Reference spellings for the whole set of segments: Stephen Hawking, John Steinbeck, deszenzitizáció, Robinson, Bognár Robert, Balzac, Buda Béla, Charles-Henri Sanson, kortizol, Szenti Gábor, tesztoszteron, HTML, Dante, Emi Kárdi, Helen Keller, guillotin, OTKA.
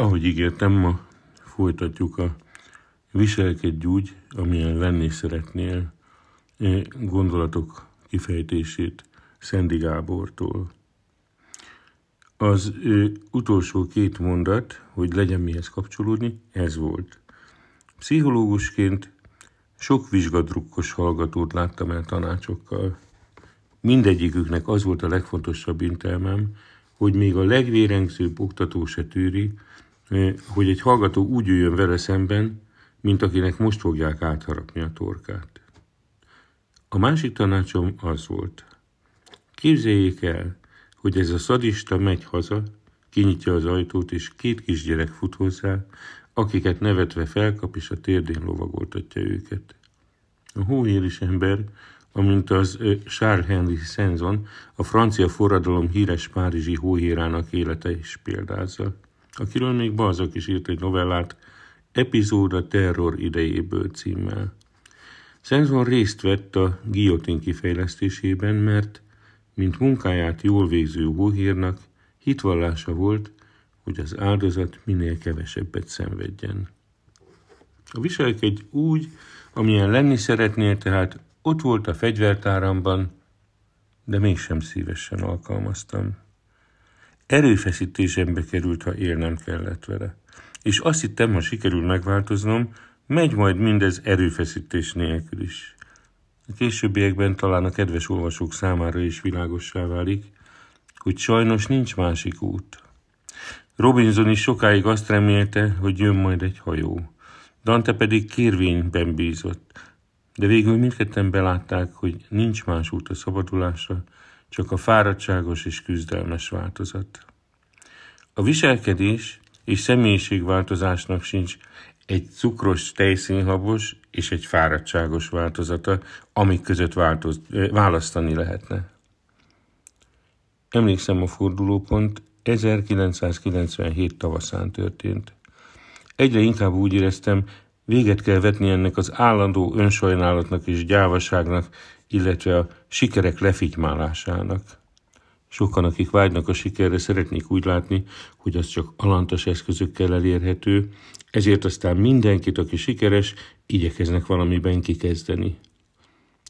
Ahogy ígértem, ma folytatjuk a Viselkedj úgy, amilyen lenni szeretnél gondolatok kifejtését Szenti Gábortól. Az utolsó két mondat, hogy legyen mihez kapcsolódni, ez volt. Pszichológusként sok vizsgadrukkos hallgatót láttam el tanácsokkal. Mindegyiküknek az volt a legfontosabb intelmem, hogy még a legvérengzőbb oktató se tűri, hogy egy hallgató úgy üljön vele szemben, mint akinek most fogják átharapni a torkát. A másik tanácsom az volt. Képzeljék el, hogy ez a szadista megy haza, kinyitja az ajtót, és két kisgyerek fut hozzá, akiket nevetve felkap, és a térdén lovagoltatja őket. A hóhéris ember, amint az Charles-Henri Sanson, a francia forradalom híres párizsi hóhérának élete is példázza, akiről még Balzac is írt egy novellát, Epizód a terror idejéből címmel. Sanson részt vett a guillotin kifejlesztésében, mert, mint munkáját jól végző hóhérnak, hitvallása volt, hogy az áldozat minél kevesebbet szenvedjen. A viselkedj úgy, amilyen lenni szeretnél, tehát ott volt a fegyvertáramban, de mégsem szívesen alkalmaztam. Erőfeszítésembe került, ha élnem kellett vele. És azt hittem, ha sikerül megváltoznom, megy majd mindez erőfeszítés nélkül is. A későbbiekben talán a kedves olvasók számára is világossá válik, hogy sajnos nincs másik út. Robinson is sokáig azt remélte, hogy jön majd egy hajó. Dante pedig kérvényben bízott, de végül mindketten belátták, hogy nincs más út a szabadulásra, csak a fáradtságos és küzdelmes változat. A viselkedés és személyiségváltozásnak sincs egy cukros, tejszínhabos és egy fáradtságos változata, amik között választani lehetne. Emlékszem, a fordulópont 1997 tavaszán történt. Egyre inkább úgy éreztem, véget kell vetni ennek az állandó önsajnálatnak és gyávaságnak, illetve a sikerek lefigymálásának. Sokan, akik vágynak a sikerre, szeretnék úgy látni, hogy az csak alantas eszközökkel elérhető, ezért aztán mindenkit, aki sikeres, igyekeznek valamiben kikezdeni.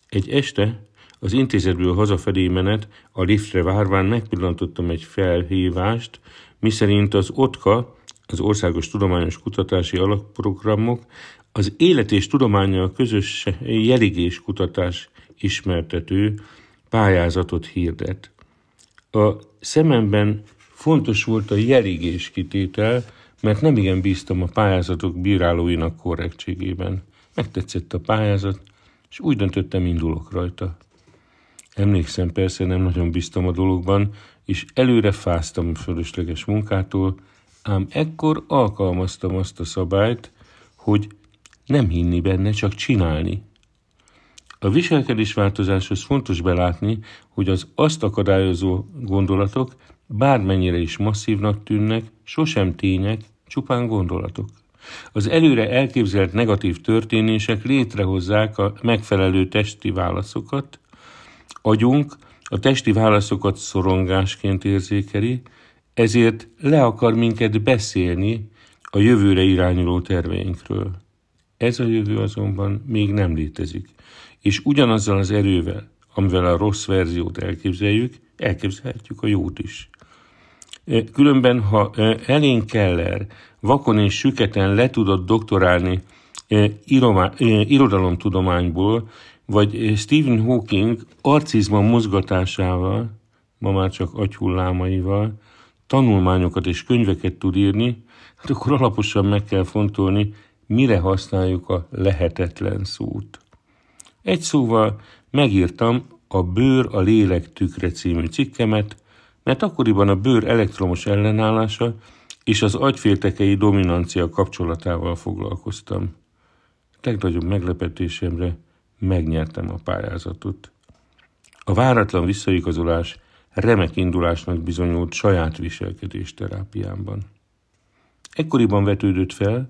Egy este az intézetből hazafelé menet, a liftre várván megpillantottam egy felhívást, miszerint az OTKA, az Országos Tudományos Kutatási Alapprogramok, az Élet és Tudománnyal Közös Jeligés Kutatás ismertető pályázatot hirdet. A szememben fontos volt a jeligés kitétel, mert nemigen bíztam a pályázatok bírálóinak korrektségében. Megtetszett a pályázat, és úgy döntöttem, indulok rajta. Emlékszem, persze nem nagyon bíztam a dologban, és előre fáztam a fölösleges munkától, ám ekkor alkalmaztam azt a szabályt, hogy nem hinni benne, csak csinálni. A viselkedésváltozáshoz fontos belátni, hogy az azt akadályozó gondolatok bármennyire is masszívnak tűnnek, sosem tények, csupán gondolatok. Az előre elképzelt negatív történések létrehozzák a megfelelő testi válaszokat, agyunk a testi válaszokat szorongásként érzékeli, ezért le akar minket beszélni a jövőre irányuló terveinkről. Ez a jövő azonban még nem létezik, és ugyanazzal az erővel, amivel a rossz verziót elképzeljük, elképzelhetjük a jót is. Különben, ha Helen Keller vakon és süketen le tudott doktorálni irodalomtudományból, vagy Stephen Hawking arcizma mozgatásával, ma már csak agyhullámaival, tanulmányokat és könyveket tud írni, hát akkor alaposan meg kell fontolni, mire használjuk a lehetetlen szót. Egy szóval megírtam a Bőr a lélek tükre című cikkemet, mert akkoriban a bőr elektromos ellenállása és az agyféltekei dominancia kapcsolatával foglalkoztam. Legnagyobb meglepetésemre megnyertem a pályázatot. A váratlan visszaigazolás remek indulásnak bizonyult saját viselkedés terápiámban. Ekkoriban vetődött fel,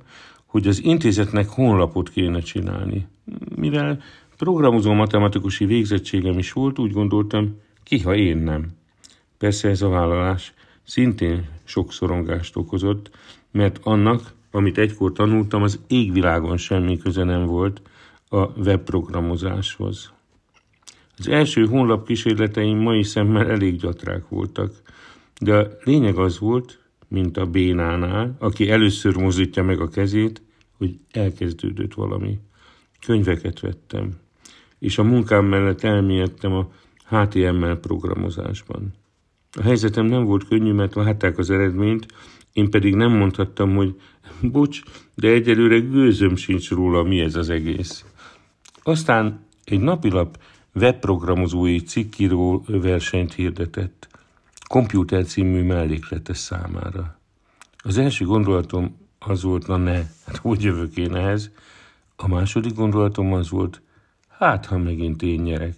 hogy az intézetnek honlapot kéne csinálni. Mivel programozó matematikusi végzettségem is volt, úgy gondoltam, ki ha én nem. Persze ez a vállalás szintén sok szorongást okozott, mert annak, amit egykor tanultam, az égvilágon semmi köze nem volt a webprogramozáshoz. Az első honlap kísérleteim mai szemmel elég gyatrák voltak, de a lényeg az volt, mint a bénánál, aki először mozdítja meg a kezét, hogy elkezdődött valami. Könyveket vettem, és a munkám mellett elmélyedtem a HTML programozásban. A helyzetem nem volt könnyű, mert látták az eredményt, én pedig nem mondhattam, hogy bocs, de egyelőre gőzöm sincs róla, mi ez az egész. Aztán egy napilap webprogramozói cikkíró versenyt hirdetett, Computer című melléklete számára. Az első gondolatom az volt, na ne, hát hogy jövök én ehhez? A második gondolatom az volt, hát ha megint én nyerek.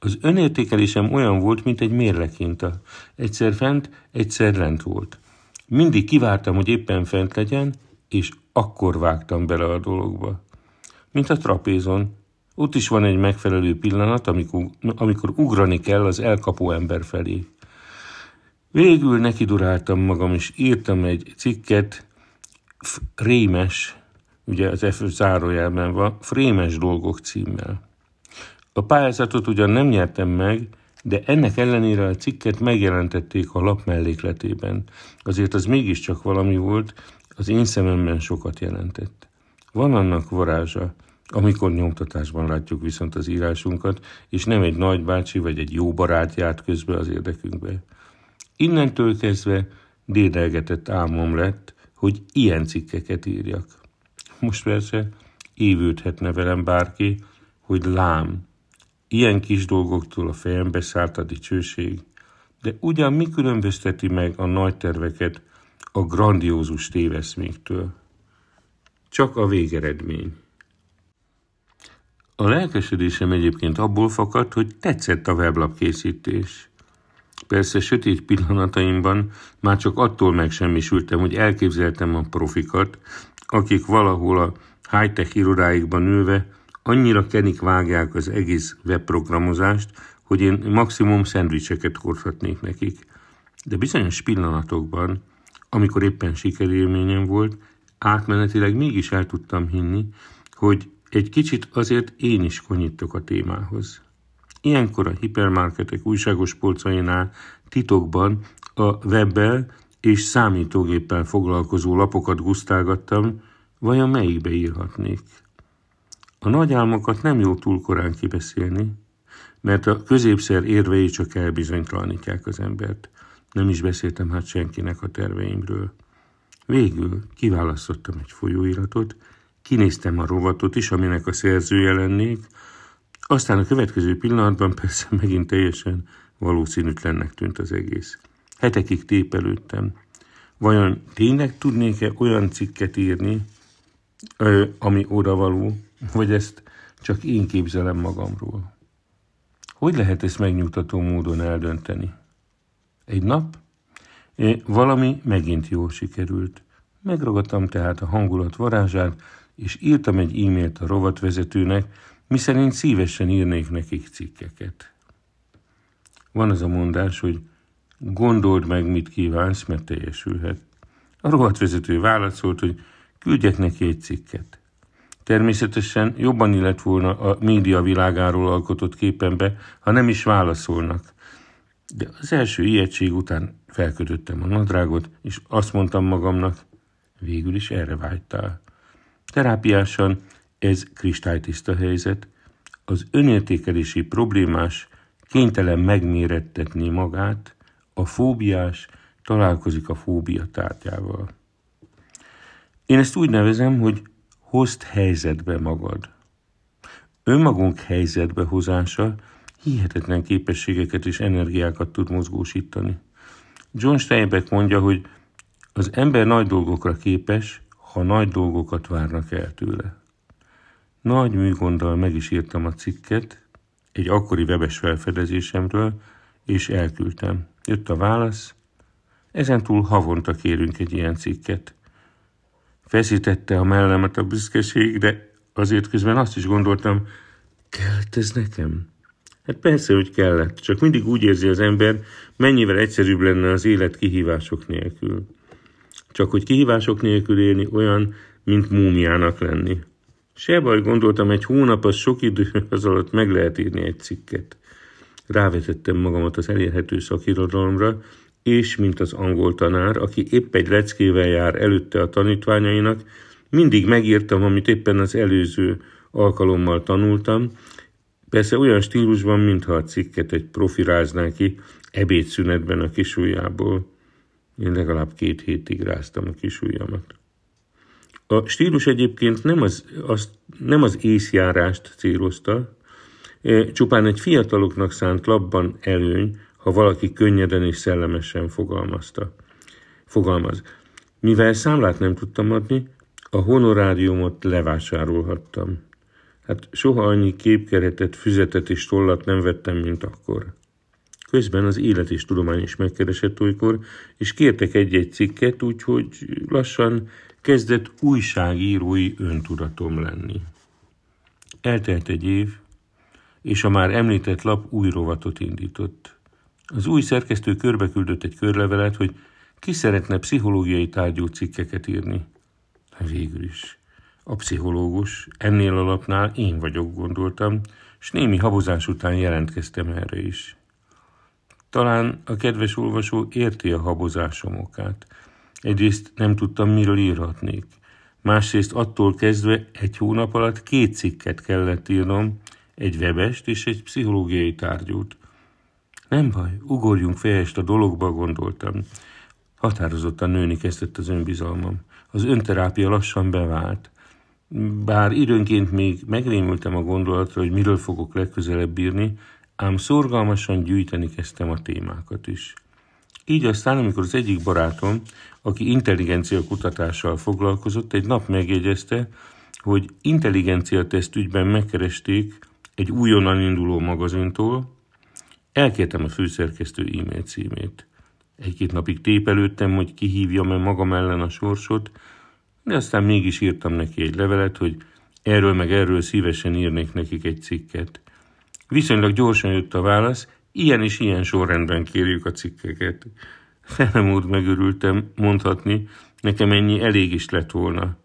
Az önértékelésem olyan volt, mint egy mérlekinta. Egyszer fent, egyszer lent volt. Mindig kivártam, hogy éppen fent legyen, és akkor vágtam bele a dologba. Mint a trapézon. Ott is van egy megfelelő pillanat, amikor ugrani kell az elkapó ember felé. Végül nekiduráltam magam, és írtam egy cikket, frémes, ugye az F zárójelben van, frémes dolgok címmel. A pályázatot ugyan nem nyertem meg, de ennek ellenére a cikket megjelentették a lap mellékletében. Azért az mégiscsak valami volt, az én szememben sokat jelentett. Van annak varázsa, amikor nyomtatásban látjuk viszont az írásunkat, és nem egy nagybácsi vagy egy jó barát járt közbe az érdekünkbe. Innentől kezdve dédelgetett álmom lett, hogy ilyen cikkeket írjak. Most persze évődhetne velem bárki, hogy lám, ilyen kis dolgoktól a fejembe szállt a dicsőség, de ugyan mi különbözteti meg a nagy terveket a grandiózus téveszméktől? Csak a végeredmény. A lelkesedésem egyébként abból fakadt, hogy tetszett a weblapkészítés. Persze sötét pillanataimban már csak attól megsemmisültem, hogy elképzeltem a profikat, akik valahol a high-tech irodáikban ülve annyira kenik vágják az egész webprogramozást, hogy én maximum szendvicseket hordhatnék nekik. De bizonyos pillanatokban, amikor éppen sikerélményem volt, átmenetileg mégis el tudtam hinni, hogy egy kicsit azért én is konyítok a témához. Ilyenkor a hipermarketek újságos polcainál titokban a webbel és számítógéppel foglalkozó lapokat gusztálgattam, vajon melyikbe írhatnék. A nagy álmokat nem jó túl korán kibeszélni, mert a középszer érvei csak elbizonytalanítják az embert. Nem is beszéltem hát senkinek a terveimről. Végül kiválasztottam egy folyóiratot, kinéztem a rovatot is, aminek a szerzője lennék, aztán a következő pillanatban persze megint teljesen valószínűtlennek tűnt az egész. Hetekig tépelődtem. Vajon tényleg tudnék-e olyan cikket írni, ami odavaló, vagy ezt csak én képzelem magamról? Hogy lehet ezt megnyugtató módon eldönteni? Egy nap valami megint jól sikerült. Megragadtam tehát a hangulat varázsát, és írtam egy e-mailt a rovatvezetőnek, miszerint szívesen írnék nekik cikkeket. Van az a mondás, hogy gondold meg, mit kívánsz, mert teljesülhet. A rovatvezető válaszolt, hogy küldjek neki egy cikket. Természetesen jobban illett volna a média világáról alkotott képembe, ha nem is válaszolnak. De az első ijegység után felkötöttem a nadrágot, és azt mondtam magamnak, végül is erre vágytál. Terápiásan ez kristálytiszta helyzet, az önértékelési problémás kénytelen megmérettetni magát, a fóbiás találkozik a fóbia tárgyával. Én ezt úgy nevezem, hogy hozd helyzetbe magad. Önmagunk helyzetbe hozása hihetetlen képességeket és energiákat tud mozgósítani. John Steinbeck mondja, hogy az ember nagy dolgokra képes, ha nagy dolgokat várnak el tőle. Nagy műgonddal meg is írtam a cikket egy akkori webes felfedezésemről, és elküldtem. Jött a válasz, ezentúl havonta kérünk egy ilyen cikket. Feszítette a mellemet a büszkeség, de azért közben azt is gondoltam, kelt ez nekem? Hát persze, hogy kellett, csak mindig úgy érzi az ember, mennyivel egyszerűbb lenne az élet kihívások nélkül. Csak hogy kihívások nélkül élni olyan, mint múmiának lenni. Se baj, gondoltam, egy hónap az sok idő, az alatt meg lehet írni egy cikket. Rávetettem magamat az elérhető szakirodalomra, és mint az angol tanár, aki épp egy leckével jár előtte a tanítványainak, mindig megírtam, amit éppen az előző alkalommal tanultam, persze olyan stílusban, mintha a cikket egy profi rázná ki ebédszünetben a kisujjából. Én legalább 2 hétig ráztam a kisujjamat. A stílus egyébként nem az észjárást célozta, csupán egy fiataloknak szánt labban előny, ha valaki könnyeden és szellemesen fogalmaz. Mivel számlát nem tudtam adni, a honoráriumot levásárolhattam. Hát soha annyi képkeretet, füzetet és tollat nem vettem, mint akkor. Közben az élet és tudomány is megkeresett olykor, és kértek egy-egy cikket, úgyhogy lassan kezdett újságírói öntudatom lenni. Eltelt egy év, és a már említett lap új rovatot indított. Az új szerkesztő körbeküldött egy körlevelet, hogy ki szeretne pszichológiai tárgyú cikkeket írni. Végül is. A pszichológus, ennél a lapnál én vagyok, gondoltam, és némi habozás után jelentkeztem erre is. Talán a kedves olvasó érti a habozásom okát. Egyrészt nem tudtam, miről írhatnék. Másrészt attól kezdve 1 hónap alatt 2 cikket kellett írnom, egy webest és egy pszichológiai tárgyút. Nem baj, ugorjunk fejest a dologba, gondoltam. Határozottan nőni kezdett az önbizalmam. Az önterápia lassan bevált. Bár időnként még megrémültem a gondolatra, hogy miről fogok legközelebb írni, ám szorgalmasan gyűjteni kezdtem a témákat is. Így aztán, amikor az egyik barátom, aki intelligencia kutatással foglalkozott, egy nap megjegyezte, hogy intelligencia teszt ügyben megkeresték egy újonnan induló magazintól, elkértem a főszerkesztő e-mail címét. 1-2 napig tépelődtem, hogy kihívjam-e magam ellen a sorsot, de aztán mégis írtam neki egy levelet, hogy erről meg erről szívesen írnék nekik egy cikket. Viszonylag gyorsan jött a válasz, ilyen és ilyen sorrendben kérjük a cikkeket. Felemód megörültem, mondhatni, nekem ennyi elég is lett volna,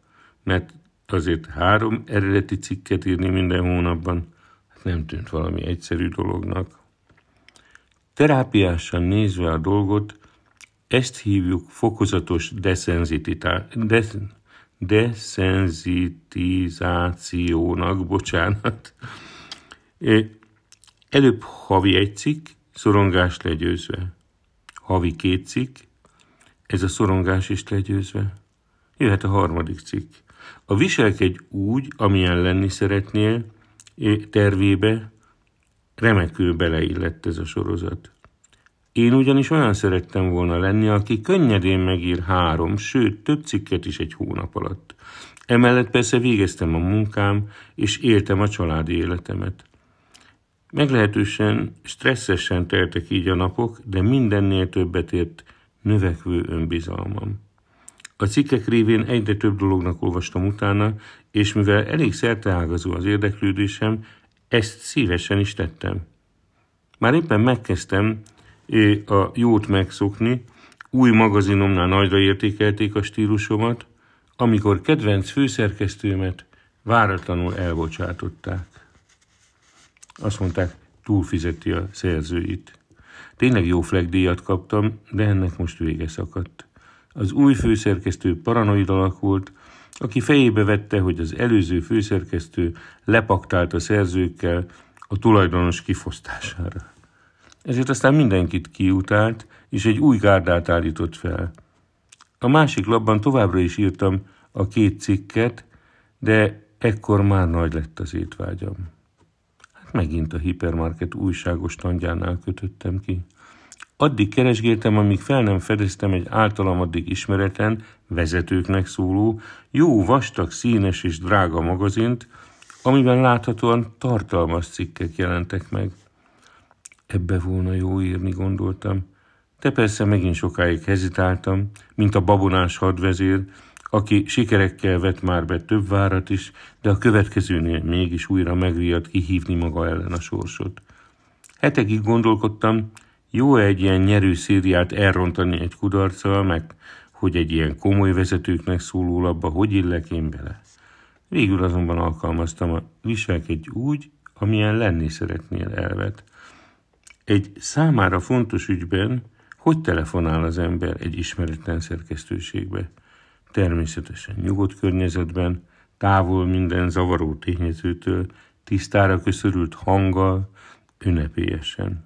mert azért 3 eredeti cikket írni minden hónapban nem tűnt valami egyszerű dolognak. Terápiásan nézve a dolgot, ezt hívjuk fokozatos deszenzitizációnak, bocsánat. Előbb havi 1 cikk, szorongást legyőzve. Havi 2 cikk, ez a szorongás is legyőzve. Jöhet a 3. cikk. A viselkedj úgy, amilyen lenni szeretnél, tervébe remekül beleillett ez a sorozat. Én ugyanis olyan szerettem volna lenni, aki könnyedén megír 3, sőt több cikket is 1 hónap alatt. Emellett persze végeztem a munkám, és éltem a családi életemet. Meglehetősen stresszesen teltek így a napok, de mindennél többet ért növekvő önbizalmam. A cikkek révén egyre több dolognak olvastam utána, és mivel elég szerteágazó az érdeklődésem, ezt szívesen is tettem. Már éppen megkezdtem a jót megszokni, új magazinomnál nagyra értékelték a stílusomat, amikor kedvenc főszerkesztőmet váratlanul elbocsátották. Azt mondták, túlfizeti a szerzőit. Tényleg jó flagdíjat kaptam, de ennek most vége szakadt. Az új főszerkesztő paranoid alak volt, aki fejébe vette, hogy az előző főszerkesztő lepaktált a szerzőkkel a tulajdonos kifosztására. Ezért aztán mindenkit kiutált, és egy új gárdát állított fel. A másik lapban továbbra is írtam a 2 cikket, de ekkor már nagy lett az étvágyam. Hát megint a hipermarket újságos tandjánál kötöttem ki. Addig keresgéltem, amíg fel nem fedeztem egy általam addig ismeretlen, vezetőknek szóló, jó, vastag, színes és drága magazint, amiben láthatóan tartalmas cikkek jelentek meg. Ebbe volna jó írni, gondoltam. De persze megint sokáig hezitáltam, mint a babonás hadvezér, aki sikerekkel vett már be több várat is, de a következőnél mégis újra megriadt kihívni maga ellen a sorsot. Hetekig gondolkodtam, jó-e egy ilyen nyerő szériát elrontani egy kudarccal, meg hogy egy ilyen komoly vezetőknek szóló labba, hogy illek én bele. Végül azonban alkalmaztam a viselkedj úgy, amilyen lenni szeretnél elvet. Egy számára fontos ügyben hogy telefonál az ember egy ismeretlen szerkesztőségbe? Természetesen nyugodt környezetben, távol minden zavaró tényezőtől, tisztára köszörült hanggal, ünnepélyesen.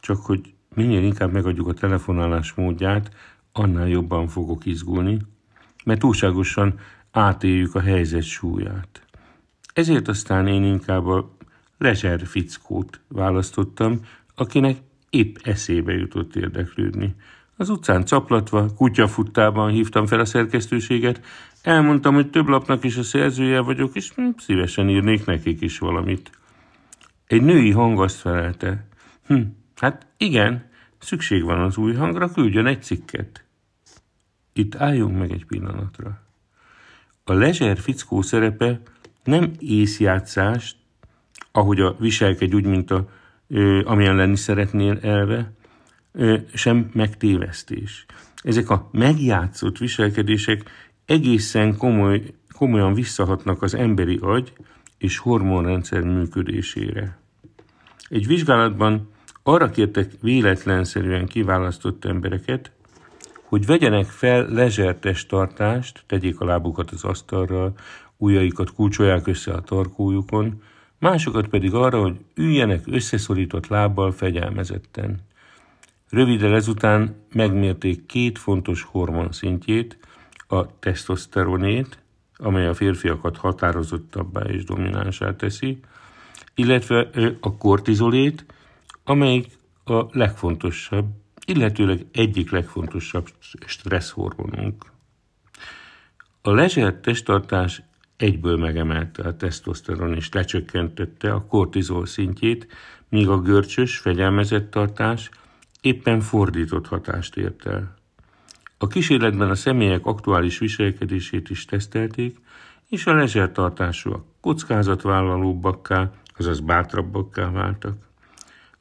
Csak hogy minél inkább megadjuk a telefonálás módját, annál jobban fogok izgulni, mert túlságosan átéljük a helyzet súlyát. Ezért aztán én inkább a lezser fickót választottam, akinek épp eszébe jutott érdeklődni. Az utcán caplatva, kutyafuttában hívtam fel a szerkesztőséget, elmondtam, hogy több lapnak is a szerzője vagyok, és szívesen írnék nekik is valamit. Egy női hang azt felelte, hát igen, szükség van az új hangra, küldjön egy cikket. Itt álljunk meg egy pillanatra. A lezser fickó szerepe nem észjátszás, ahogy a viselkedj úgy, mint a amilyen lenni szeretnél elve, sem megtévesztés. Ezek a megjátszott viselkedések egészen komolyan visszahatnak az emberi agy és hormonrendszer működésére. Egy vizsgálatban arra kértek véletlenszerűen kiválasztott embereket, hogy vegyenek fel lezsertesttartást, tegyék a lábukat az asztalra, ujjaikat kulcsolják össze a tarkójukon, másokat pedig arra, hogy üljenek összeszorított lábbal fegyelmezetten. Röviddel ezután megmérték két fontos hormon szintjét, a tesztoszteronét, amely a férfiakat határozottabbá és dominánsá teszi, illetve a kortizolét, amelyik a legfontosabb, illetőleg egyik legfontosabb stresszhormonunk. A lezsert testtartás egyből megemelte a tesztoszteron és lecsökkentette a kortizol szintjét, míg a görcsös, fegyelmezett tartás éppen fordított hatást ért el. A kísérletben a személyek aktuális viselkedését is tesztelték, és a lezsertartásúak kockázatvállalóbbakká, azaz bátrabbakká váltak.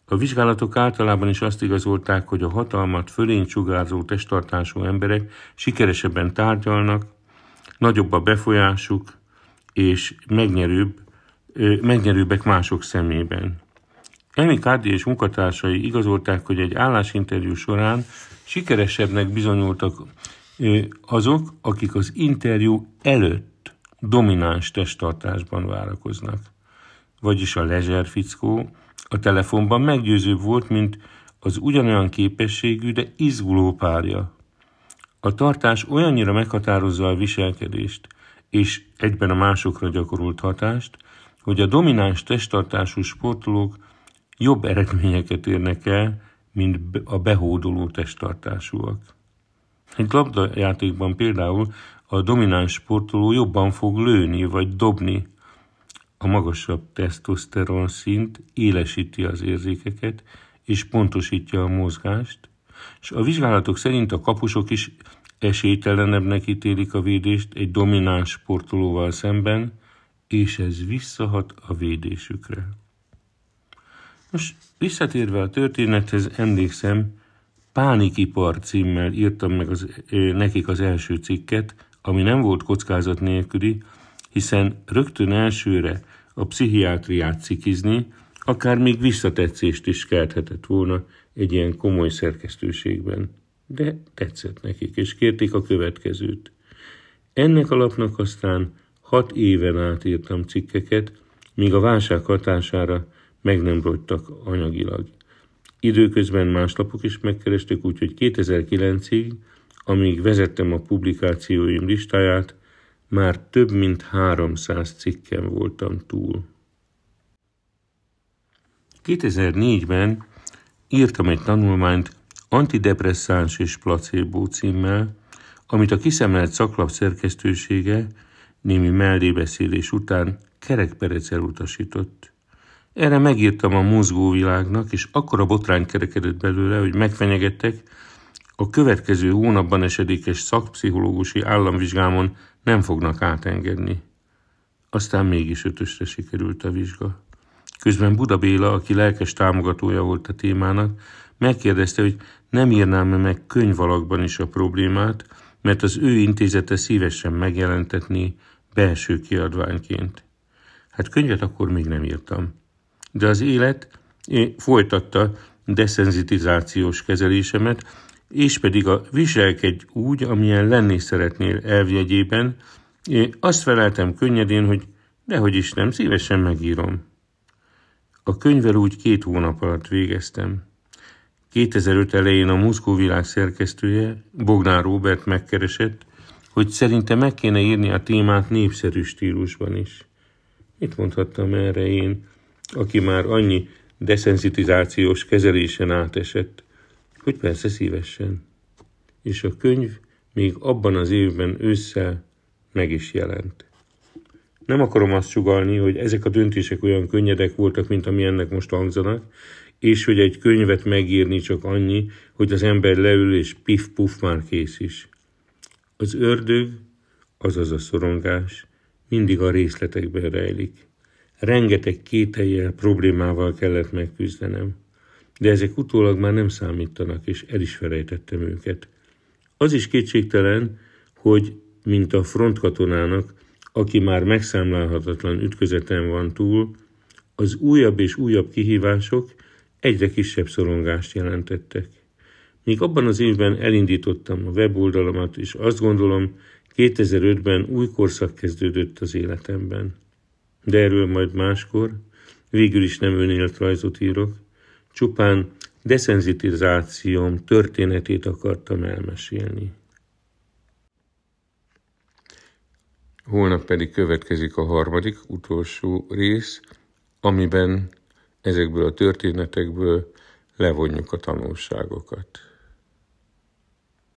A vizsgálatok általában is azt igazolták, hogy a hatalmat fölényt sugárzó testtartású emberek sikeresebben tárgyalnak, nagyobb a befolyásuk, és megnyerőbbek mások szemében. Emi Kárdi és munkatársai igazolták, hogy egy állásinterjú során sikeresebbnek bizonyultak azok, akik az interjú előtt domináns testtartásban várakoznak. Vagyis a lezser fickó a telefonban meggyőzőbb volt, mint az ugyanolyan képességű, de izguló párja. A tartás olyannyira meghatározza a viselkedést, és egyben a másokra gyakorolt hatást, hogy a domináns testtartású sportolók jobb eredményeket érnek el, mint a behódoló testtartásúak. Egy labdajátékban például a domináns sportoló jobban fog lőni vagy dobni. A magasabb tesztoszteron szint élesíti az érzékeket és pontosítja a mozgást, és a vizsgálatok szerint a kapusok is esélytelenebbnek ítélik a védést egy domináns sportolóval szemben, és ez visszahat a védésükre. Most visszatérve a történethez, emlékszem, Pánikipar címmel írtam meg nekik az első cikket, ami nem volt kockázat nélküli, hiszen rögtön elsőre a pszichiátriát cikizni, akár még visszatetszést is kelthetett volna egy ilyen komoly szerkesztőségben. De tetszett nekik, és kérték a következőt. Ennek alapnak aztán 6 éven át írtam cikkeket, míg a válság hatására meg nem rogytak anyagilag. Időközben más lapok is megkerestek, úgyhogy 2009-ig, amíg vezettem a publikációim listáját, már több mint 300 cikken voltam túl. 2004-ben írtam egy tanulmányt Antidepresszáns és placebo címmel, amit a kiszemelt szaklap szerkesztősége némi mellébeszélés után kerekperec elutasított. Erre megírtam a mozgóvilágnak, és akkora botrány kerekedett belőle, hogy megfenyegettek, a következő hónapban esedékes szakpszichológusi államvizsgámon nem fognak átengedni. Aztán mégis 5-ösre sikerült a vizsga. Közben Buda Béla, aki lelkes támogatója volt a témának, megkérdezte, hogy nem írnám-e meg könyvalakban is a problémát, mert az ő intézete szívesen megjelentetné belső kiadványként. Hát könyvet akkor még nem írtam. De az élet folytatta deszenzitizációs kezelésemet, és pedig a viselkedj úgy, amilyen lenni szeretnél elvjegyében, azt feleltem könnyedén, hogy dehogy is nem, szívesen megírom. A könyvvel úgy 2 hónap alatt végeztem. 2005 elején a Mozgó Világ szerkesztője, Bognár Robert megkeresett, hogy szerinte meg kéne írni a témát népszerű stílusban is. Mit mondhattam erre én, aki már annyi deszenzitizációs kezelésen átesett, hogy persze szívesen. És a könyv még abban az évben ősszel meg is jelent. Nem akarom azt sugallni, hogy ezek a döntések olyan könnyedek voltak, mint amilyennek most hangzanak, és hogy egy könyvet megírni csak annyi, hogy az ember leül, és pif-puf, már kész is. Az ördög, azaz a szorongás, mindig a részletekben rejlik. Rengeteg kétellyel, problémával kellett megküzdenem, de ezek utólag már nem számítanak, és el is felejtettem őket. Az is kétségtelen, hogy mint a frontkatonának, aki már megszámlálhatatlan ütközeten van túl, az újabb és újabb kihívások egyre kisebb szorongást jelentettek. Még abban az évben elindítottam a weboldalamat, és azt gondolom, 2005-ben új korszak kezdődött az életemben. De erről majd máskor, végül is nem önéletrajzot írok, csupán deszenzitizációm történetét akartam elmesélni. Holnap pedig következik a 3., utolsó rész, amiben ezekből a történetekből levonjuk a tanulságokat.